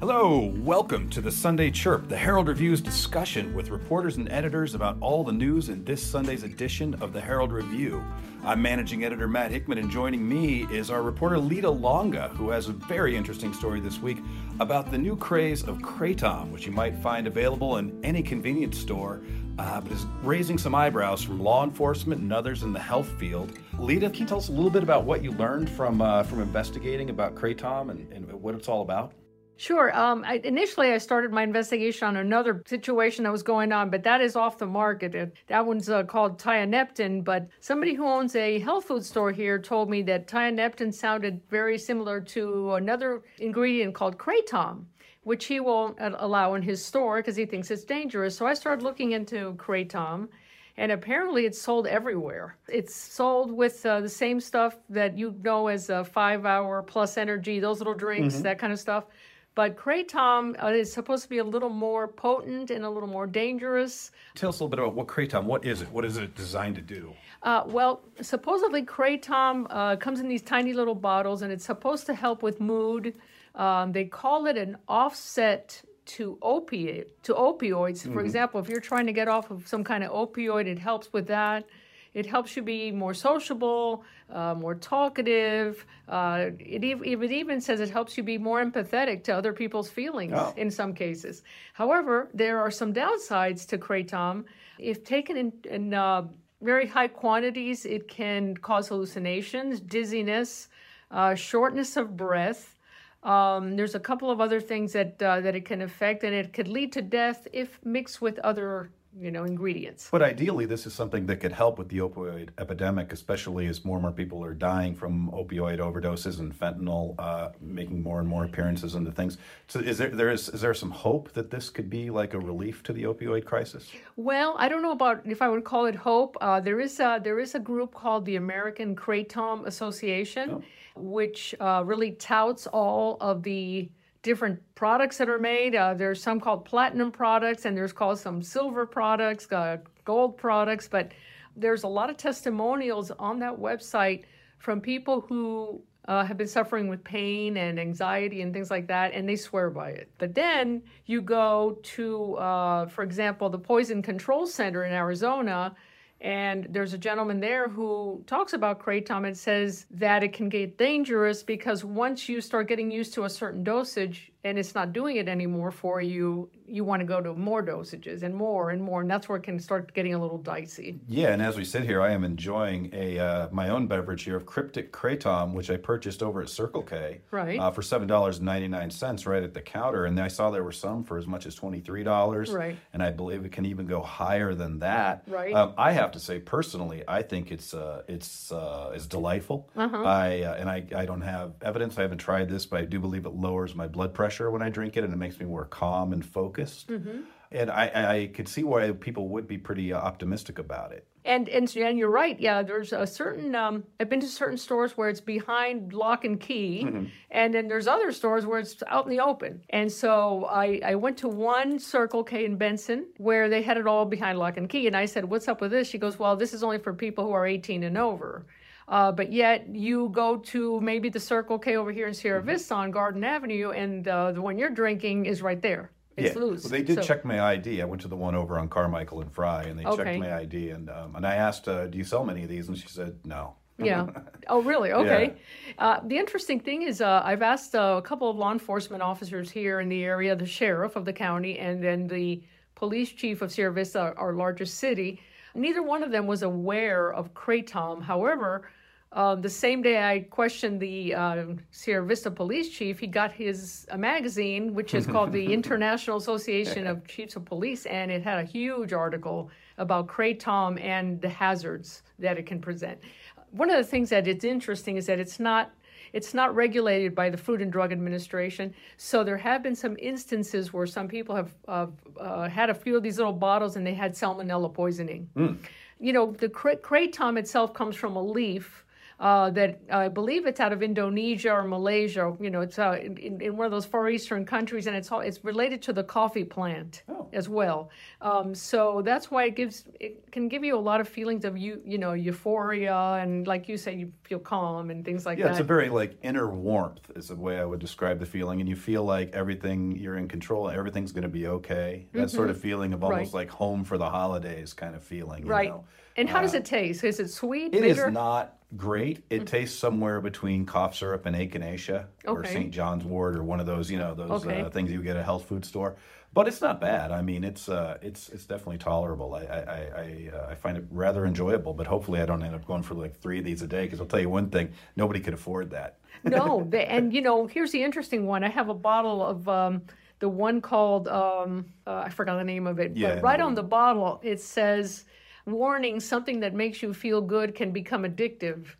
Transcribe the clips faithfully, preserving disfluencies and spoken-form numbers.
Hello, welcome to the Sunday Chirp, the Herald Review's discussion with reporters and editors about all the news in this Sunday's edition of the Herald Review. I'm managing editor Matt Hickman, and joining me is our reporter Lyda Longa, who has a very interesting story this week about the new craze of Kratom, which you might find available in any convenience store, uh, but is raising some eyebrows from law enforcement and others in the health field. Lyda, can you tell us a little bit about what you learned from, uh, from investigating about Kratom and, and what it's all about? Sure. Um, I, initially, I started my investigation on another situation that was going on, but that is off the market. That one's uh, called Tyaneptin, but somebody who owns a health food store here told me that Tyaneptin sounded very similar to another ingredient called Kratom, which he won't allow in his store because he thinks it's dangerous. So I started looking into Kratom, and apparently it's sold everywhere. It's sold with uh, the same stuff that you know as a five-hour plus energy, those little drinks, mm-hmm. that kind of stuff. But Kratom uh, is supposed to be a little more potent and a little more dangerous. Tell us a little bit about what Kratom, what is it? What is it designed to do? Uh, well, supposedly Kratom uh, comes in these tiny little bottles, and it's supposed to help with mood. Um, they call it an offset to opiate, to opioids. Mm-hmm. For example, if you're trying to get off of some kind of opioid, it helps with that. It helps you be more sociable, uh, more talkative. Uh, it, it even says it helps you be more empathetic to other people's feelings oh. in some cases. However, there are some downsides to Kratom. If taken in, in uh, very high quantities, it can cause hallucinations, dizziness, uh, shortness of breath. Um, there's a couple of other things that, uh, that it can affect, and it could lead to death if mixed with other you know, ingredients. But ideally, this is something that could help with the opioid epidemic, especially as more and more people are dying from opioid overdoses and fentanyl, uh, making more and more appearances into things. So is there, there is, is there some hope that this could be like a relief to the opioid crisis? Well, I don't know about if I would call it hope. Uh, there is a, there is a group called the American Kratom Association, oh. which uh, really touts all of the different products that are made. Uh, there's some called platinum products, and there's called some silver products, uh, gold products, but there's a lot of testimonials on that website from people who uh, have been suffering with pain and anxiety and things like that, and they swear by it. But then you go to, uh, for example, the Poison Control Center in Arizona, and there's a gentleman there who talks about Kratom and says that it can get dangerous because once you start getting used to a certain dosage and it's not doing it anymore for you, you want to go to more dosages and more and more, and that's where it can start getting a little dicey. Yeah, and as we sit here, I am enjoying a uh, my own beverage here of Cryptic Kratom, which I purchased over at Circle K right. uh, for seven dollars and ninety-nine cents right at the counter, and I saw there were some for as much as twenty-three dollars, right. and I believe it can even go higher than that. Right. Um, I have to say, personally, I think it's uh, it's uh, it's delightful. Uh-huh. I uh, and I, I don't have evidence. I haven't tried this, but I do believe it lowers my blood pressure when I drink it, and it makes me more calm and focused. Mm-hmm. And I, I could see why people would be pretty optimistic about it. And and, and you're right. Yeah, there's a certain. Um, I've been to certain stores where it's behind lock and key, mm-hmm. and then there's other stores where it's out in the open. And so I, I went to one Circle K in Benson where they had it all behind lock and key, and I said, "What's up with this?" She goes, "Well, this is only for people who are eighteen and over." Uh, but yet you go to maybe the Circle K over here in Sierra mm-hmm. Vista on Garden Avenue, and uh, the one you're drinking is right there. It's yeah. loose. Well, they did so. check my I D. I went to the one over on Carmichael and Fry, and they okay. checked my I D. And um, and I asked, uh, do you sell many of these? And she said, no. Yeah. Oh, really? Okay. Yeah. Uh, the interesting thing is uh, I've asked uh, a couple of law enforcement officers here in the area, the sheriff of the county, and then the police chief of Sierra Vista, our largest city. Neither one of them was aware of Kratom. However, Uh, the same day I questioned the uh, Sierra Vista police chief, he got his a magazine, which is called the International Association of Chiefs of Police, and it had a huge article about Kratom and the hazards that it can present. One of the things that it's interesting is that it's not It's not regulated by the Food and Drug Administration, so there have been some instances where some people have uh, uh, had a few of these little bottles and they had salmonella poisoning. Mm. You know, the Kratom itself comes from a leaf. uh, that I believe it's out of Indonesia or Malaysia. You know, it's uh, in, in one of those far eastern countries, and it's it's related to the coffee plant oh. as well. Um, so that's why it gives it can give you a lot of feelings of you you know euphoria, and like you say, you feel calm and things like yeah, that. Yeah, it's a very like inner warmth is the way I would describe the feeling, and you feel like everything you're in control, everything's going to be okay. That mm-hmm. sort of feeling of almost right. like home for the holidays kind of feeling. You right. know? And how uh, does it taste? Is it sweet? It bitter? Is not great. It mm-hmm. tastes somewhere between cough syrup and echinacea okay. or Saint John's wort or one of those, you know, those okay. uh, things you get at a health food store. But it's not bad. I mean, it's uh, it's it's definitely tolerable. I I I, uh, I find it rather enjoyable. But hopefully, I don't end up going for like three of these a day. Because I'll tell you one thing: nobody could afford that. No, they, and you know, here's the interesting one. I have a bottle of. Um, The one called, um, uh, I forgot the name of it, yeah, but right no. on the bottle, it says, warning, something that makes you feel good can become addictive,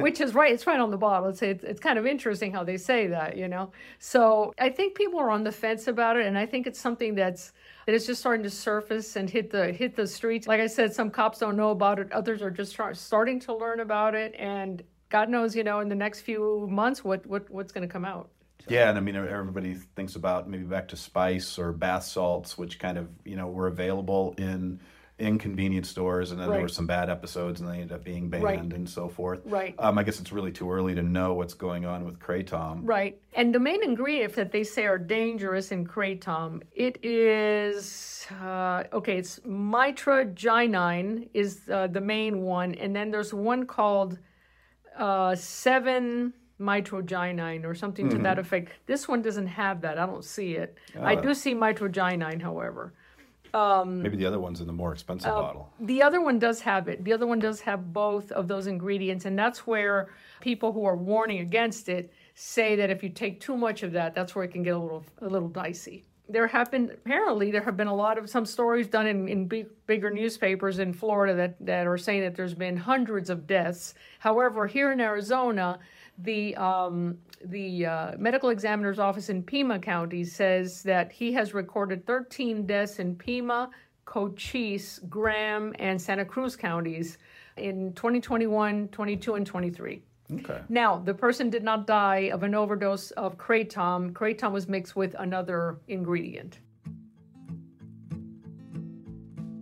which is right. It's right on the bottle. It's, it's, it's kind of interesting how they say that, you know. So I think people are on the fence about it, and I think it's something that's that is just starting to surface and hit the hit the streets. Like I said, some cops don't know about it. Others are just start, starting to learn about it, and God knows, you know, in the next few months what, what what's going to come out. So. Yeah, and I mean, everybody thinks about maybe back to spice or bath salts, which kind of, you know, were available in, in convenience stores, and then right. there were some bad episodes, and they ended up being banned right. and so forth. Right. Um, I guess it's really too early to know what's going on with Kratom. Right. And the main ingredient that they say are dangerous in Kratom, it is, uh, okay, it's mitragynine is uh, the main one, and then there's one called uh, seven... mitragynine or something mm-hmm. to that effect. This one doesn't have that. I don't see it. Uh, I do see mitragynine, however. Um, maybe the other one's in the more expensive uh, bottle. The other one does have it. The other one does have both of those ingredients, and that's where people who are warning against it say that if you take too much of that, that's where it can get a little a little dicey. There have been, apparently, there have been a lot of, some stories done in, in big, bigger newspapers in Florida that, that are saying that there's been hundreds of deaths. However, here in Arizona, the um, the uh, medical examiner's office in Pima County says that he has recorded thirteen deaths in Pima, Cochise, Graham, and Santa Cruz counties in twenty twenty-one, twenty-two, and twenty-three. Okay. Now, the person did not die of an overdose of Kratom. Kratom was mixed with another ingredient.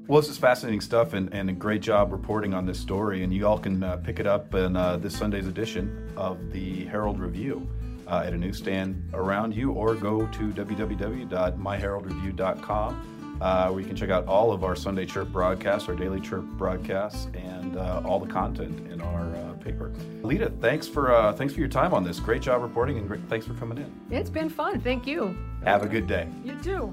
Well, this is fascinating stuff, and, and a great job reporting on this story. And you all can uh, pick it up in uh, this Sunday's edition of the Herald Review uh, at a newsstand around you, or go to w w w dot my herald review dot com. Uh, where you can check out all of our Sunday Chirp broadcasts, our daily Chirp broadcasts, and uh, all the content in our uh, paper. Lyda, thanks for uh, thanks for your time on this. Great job reporting, and great, thanks for coming in. It's been fun. Thank you. Have a good day. You too.